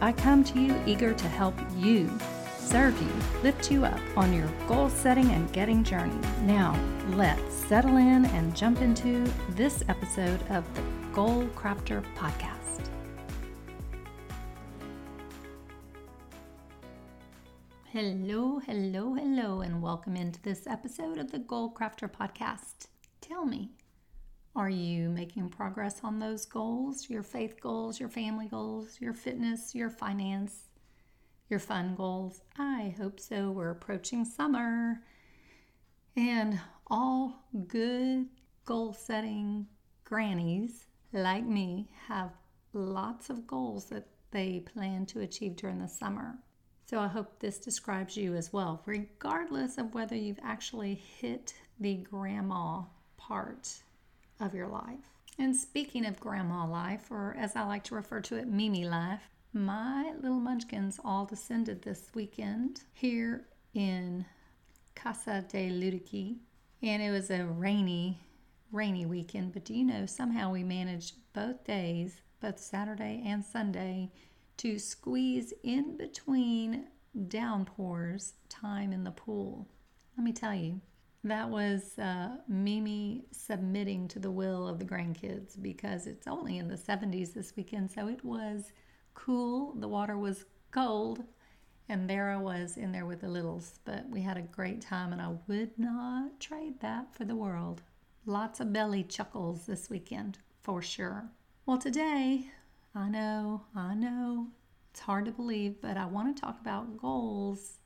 I come to you eager to help you, serve you, lift you up on your goal setting and getting journey. Now, let's settle in and jump into this episode of the Goal Crafter Podcast. Hello, hello, hello, and welcome into this episode of the Goal Crafter Podcast. Tell me, are you making progress on those goals, your faith goals, your family goals, your fitness, your finance, your fun goals? I hope so. We're approaching summer, and all good goal-setting grannies like me have lots of goals that they plan to achieve during the summer. So I hope this describes you as well, regardless of whether you've actually hit the grandma part of your life. And speaking of grandma life, or as I like to refer to it, Mimi life, my little munchkins all descended this weekend here in Casa de Ludicke, and it was a rainy weekend, but do you know, somehow we managed both days, both Saturday and Sunday, to squeeze in between downpours time in the pool. Let me tell you, that was Mimi submitting to the will of the grandkids, because it's only in the 70s this weekend, so it was cool, the water was cold, and there I was in there with the littles, but we had a great time, and I would not trade that for the world. Lots of belly chuckles this weekend, for sure. Well, today, I know, it's hard to believe, but I want to talk about goals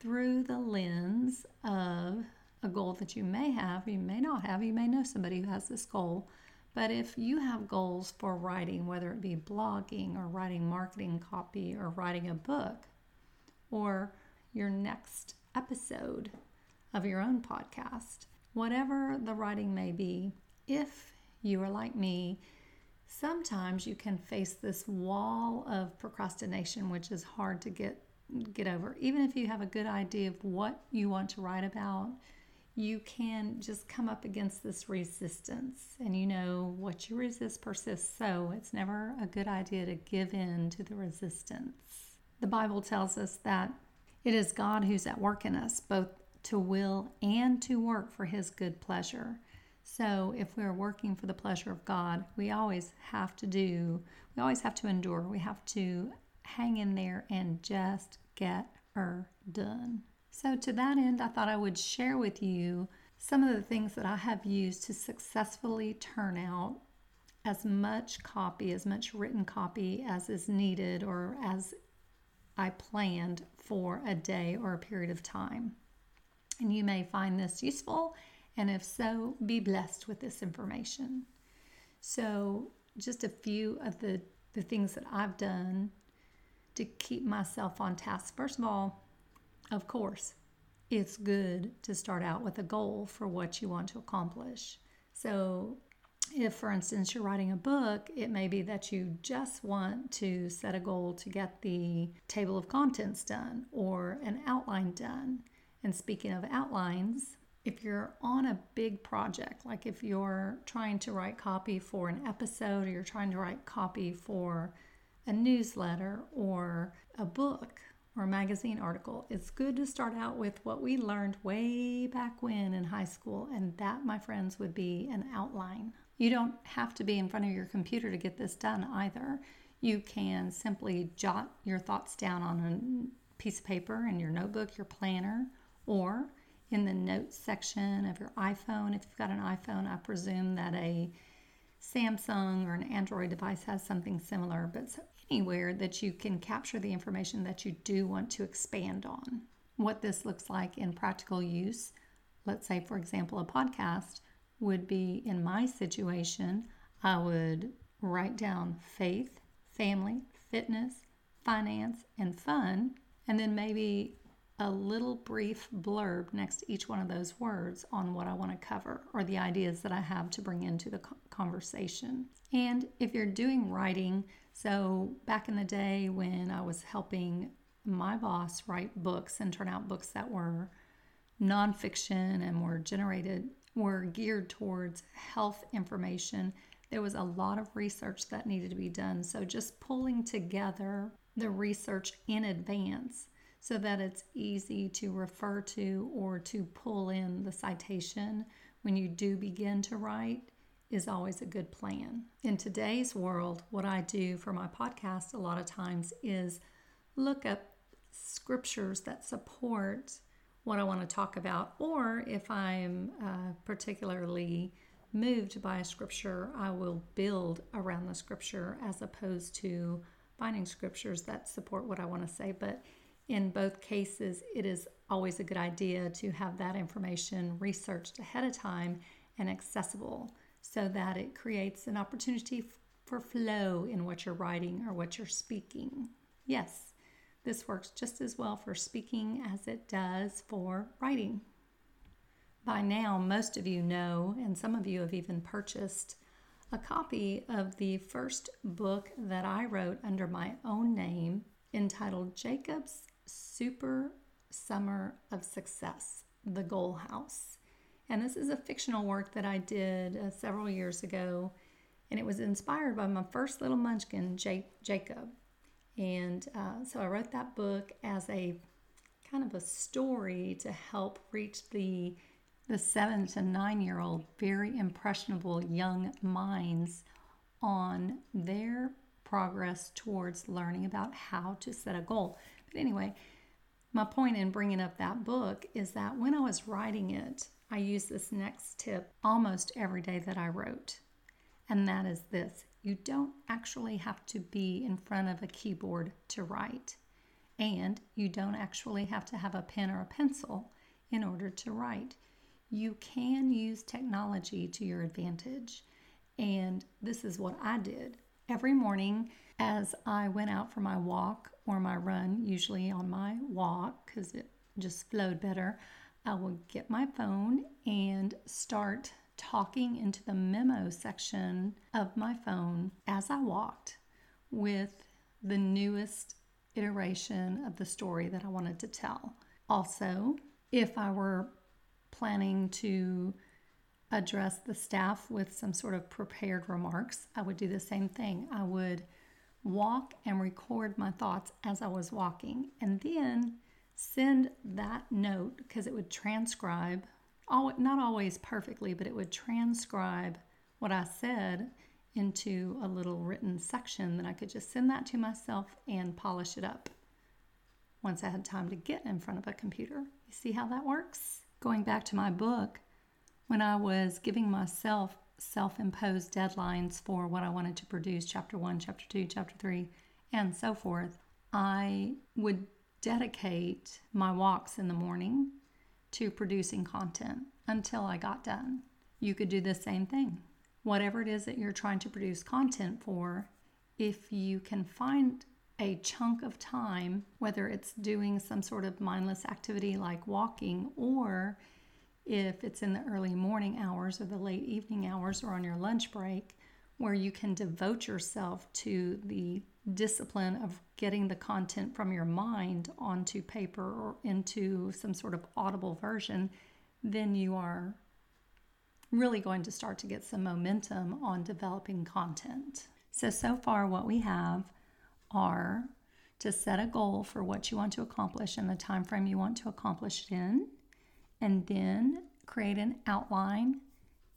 through the lens of a goal that you may have, you may not have, you may know somebody who has this goal. But if you have goals for writing, whether it be blogging or writing marketing copy or writing a book or your next episode of your own podcast, whatever the writing may be, if you are like me, sometimes you can face this wall of procrastination, which is hard to get over. Even if you have a good idea of what you want to write about, you can just come up against this resistance. And you know, what you resist persists, so it's never a good idea to give in to the resistance. The Bible tells us that it is God who's at work in us, both to will and to work for His good pleasure. So if we're working for the pleasure of God, we always have to endure. We have to hang in there and just get her done. So to that end, I thought I would share with you some of the things that I have used to successfully turn out as much copy, as much written copy as is needed or as I planned for a day or a period of time. And you may find this useful, and if so, be blessed with this information. So just a few of the things that I've done to keep myself on task. First of all, of course, it's good to start out with a goal for what you want to accomplish. So if, for instance, you're writing a book, it may be that you just want to set a goal to get the table of contents done or an outline done. And speaking of outlines, if you're on a big project, like if you're trying to write copy for an episode or you're trying to write copy for a newsletter or a book or a magazine article, it's good to start out with what we learned way back when in high school, and that, my friends, would be an outline. You don't have to be in front of your computer to get this done either. You can simply jot your thoughts down on a piece of paper in your notebook, your planner, or in the notes section of your iPhone. If you've got an iPhone, I presume that a Samsung or an Android device has something similar, but anywhere that you can capture the information that you do want to expand on. What this looks like in practical use, let's say, for example, a podcast would be, in my situation, I would write down faith, family, fitness, finance, and fun, and then maybe a little brief blurb next to each one of those words on what I want to cover or the ideas that I have to bring into the conversation. And if you're doing writing, so back in the day when I was helping my boss write books and turn out books that were nonfiction and were geared towards health information, there was a lot of research that needed to be done. So just pulling together the research in advance so that it's easy to refer to or to pull in the citation when you do begin to write is always a good plan. In today's world, what I do for my podcast a lot of times is look up scriptures that support what I want to talk about, or if I'm particularly moved by a scripture, I will build around the scripture as opposed to finding scriptures that support what I want to say. But in both cases, it is always a good idea to have that information researched ahead of time and accessible so that it creates an opportunity for flow in what you're writing or what you're speaking. Yes, this works just as well for speaking as it does for writing. By now, most of you know, and some of you have even purchased a copy of the first book that I wrote under my own name, entitled Jacob's Super Summer of Success, The Goal House. And this is a fictional work that I did several years ago, and it was inspired by my first little munchkin, Jacob. And so I wrote that book as a kind of a story to help reach the 7 to 9-year-old, very impressionable young minds on their progress towards learning about how to set a goal. But anyway, my point in bringing up that book is that when I was writing it, I used this next tip almost every day that I wrote. And that is this: you don't actually have to be in front of a keyboard to write. And you don't actually have to have a pen or a pencil in order to write. You can use technology to your advantage. And this is what I did. Every morning as I went out for my walk or my run, usually on my walk because it just flowed better, I would get my phone and start talking into the memo section of my phone as I walked with the newest iteration of the story that I wanted to tell. Also, if I were planning to address the staff with some sort of prepared remarks, I would do the same thing. I would walk and record my thoughts as I was walking and then send that note, because it would transcribe, not always perfectly, but it would transcribe what I said into a little written section that I could just send that to myself and polish it up once I had time to get in front of a computer. You see how that works? Going back to my book, when I was giving myself self-imposed deadlines for what I wanted to produce, chapter 1, chapter 2, chapter 3, and so forth, I would dedicate my walks in the morning to producing content until I got done. You could do the same thing. Whatever it is that you're trying to produce content for, if you can find a chunk of time, whether it's doing some sort of mindless activity like walking, or if it's in the early morning hours or the late evening hours or on your lunch break, where you can devote yourself to the discipline of getting the content from your mind onto paper or into some sort of audible version, then you are really going to start to get some momentum on developing content. So far what we have are to set a goal for what you want to accomplish and the time frame you want to accomplish it in, and then create an outline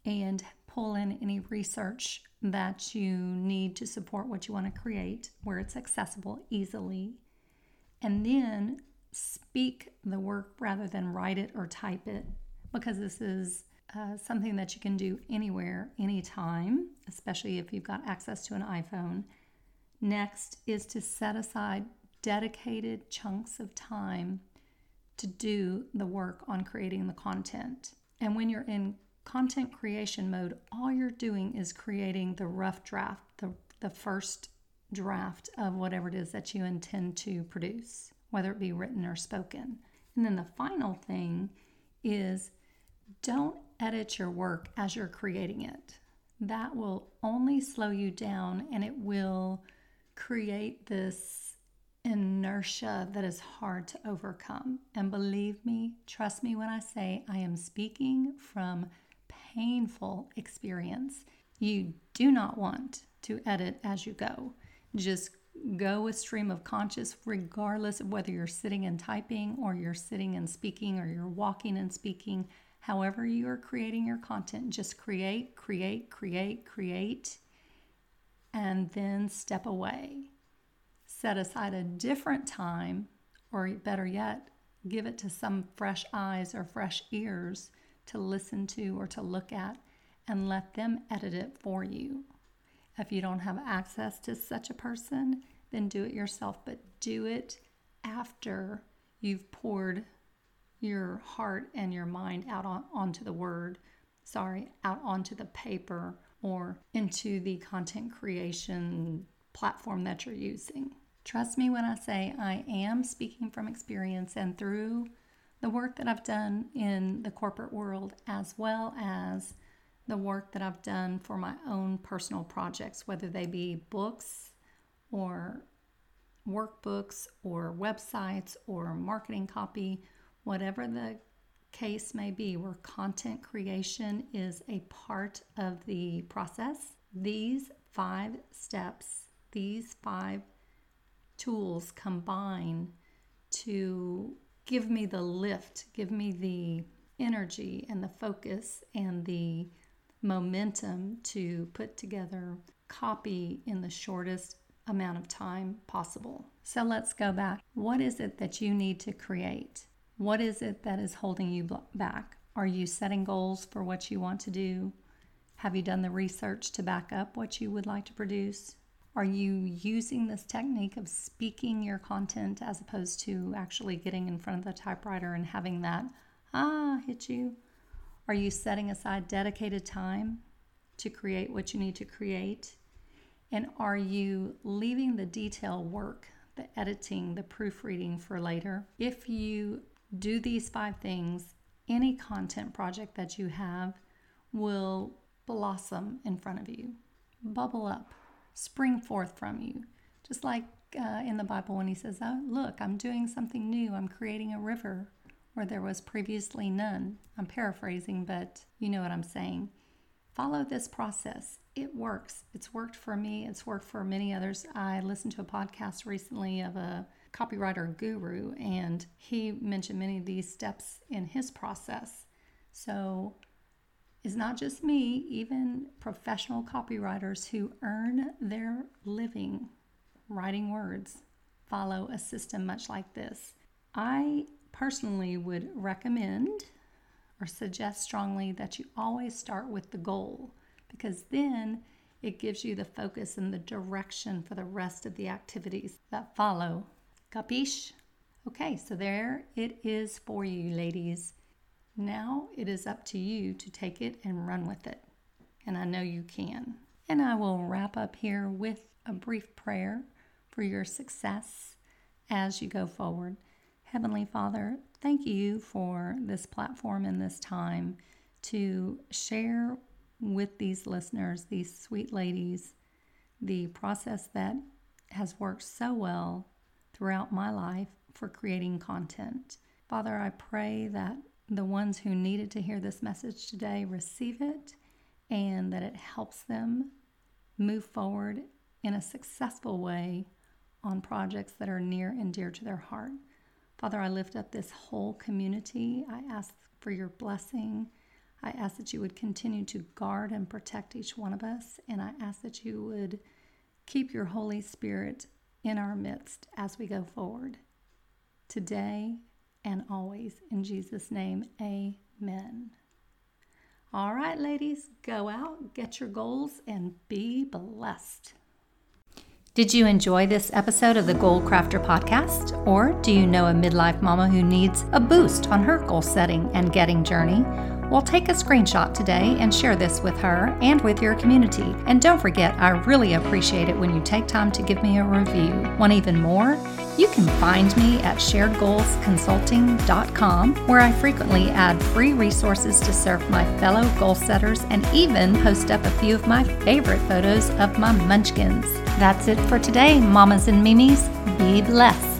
and pull in any research that you need to support what you want to create where it's accessible easily, and then speak the work rather than write it or type it, because this is something that you can do anywhere, anytime, especially if you've got access to an iPhone. Next is to set aside dedicated chunks of time to do the work on creating the content. And when you're in content creation mode, all you're doing is creating the rough draft, the first draft of whatever it is that you intend to produce, whether it be written or spoken. And then the final thing is don't edit your work as you're creating it. That will only slow you down, and it will create this inertia that is hard to overcome. And believe me, trust me when I say I am speaking from painful experience. You do not want to edit as you go. Just go with stream of conscious, regardless of whether you're sitting and typing or you're sitting and speaking or you're walking and speaking. However you are creating your content, just create, and then step away. Set aside a different time, or better yet, give it to some fresh eyes or fresh ears to listen to or to look at, and let them edit it for you. If you don't have access to such a person, then do it yourself, but do it after you've poured your heart and your mind out onto the paper or into the content creation platform that you're using. Trust me when I say I am speaking from experience, and through the work that I've done in the corporate world, as well as the work that I've done for my own personal projects, whether they be books or workbooks or websites or marketing copy, whatever the case may be, where content creation is a part of the process. These 5 steps, these 5 tools combine to give me the lift, give me the energy and the focus and the momentum to put together copy in the shortest amount of time possible. So let's go back. What is it that you need to create? What is it that is holding you back? Are you setting goals for what you want to do? Have you done the research to back up what you would like to produce? Are you using this technique of speaking your content as opposed to actually getting in front of the typewriter and having that hit you? Are you setting aside dedicated time to create what you need to create? And are you leaving the detail work, the editing, the proofreading for later? If you do these 5 things, any content project that you have will blossom in front of you, bubble up, spring forth from you. Just like in the Bible when he says, "Oh, look, I'm doing something new. I'm creating a river where there was previously none." I'm paraphrasing, but you know what I'm saying. Follow this process. It works. It's worked for me. It's worked for many others. I listened to a podcast recently of a copywriter guru, and he mentioned many of these steps in his process. So it's not just me, even professional copywriters who earn their living writing words follow a system much like this. I personally would recommend or suggest strongly that you always start with the goal, because then it gives you the focus and the direction for the rest of the activities that follow. Capiche? Okay, so there it is for you, ladies. Now it is up to you to take it and run with it. And I know you can. And I will wrap up here with a brief prayer for your success as you go forward. Heavenly Father, thank you for this platform and this time to share with these listeners, these sweet ladies, the process that has worked so well throughout my life for creating content. Father, I pray that the ones who needed to hear this message today receive it, and that it helps them move forward in a successful way on projects that are near and dear to their heart. Father, I lift up this whole community. I ask for your blessing. I ask that you would continue to guard and protect each one of us. And I ask that you would keep your Holy Spirit in our midst as we go forward today and always. In Jesus' name, amen. All right, ladies, go out, get your goals, and be blessed. Did you enjoy this episode of the Goal Crafter Podcast? Or do you know a midlife mama who needs a boost on her goal setting and getting journey? Well, take a screenshot today and share this with her and with your community. And don't forget, I really appreciate it when you take time to give me a review. Want even more? You can find me at sharedgoalsconsulting.com, where I frequently add free resources to serve my fellow goal setters and even post up a few of my favorite photos of my munchkins. That's it for today, mamas and mimis. Be blessed.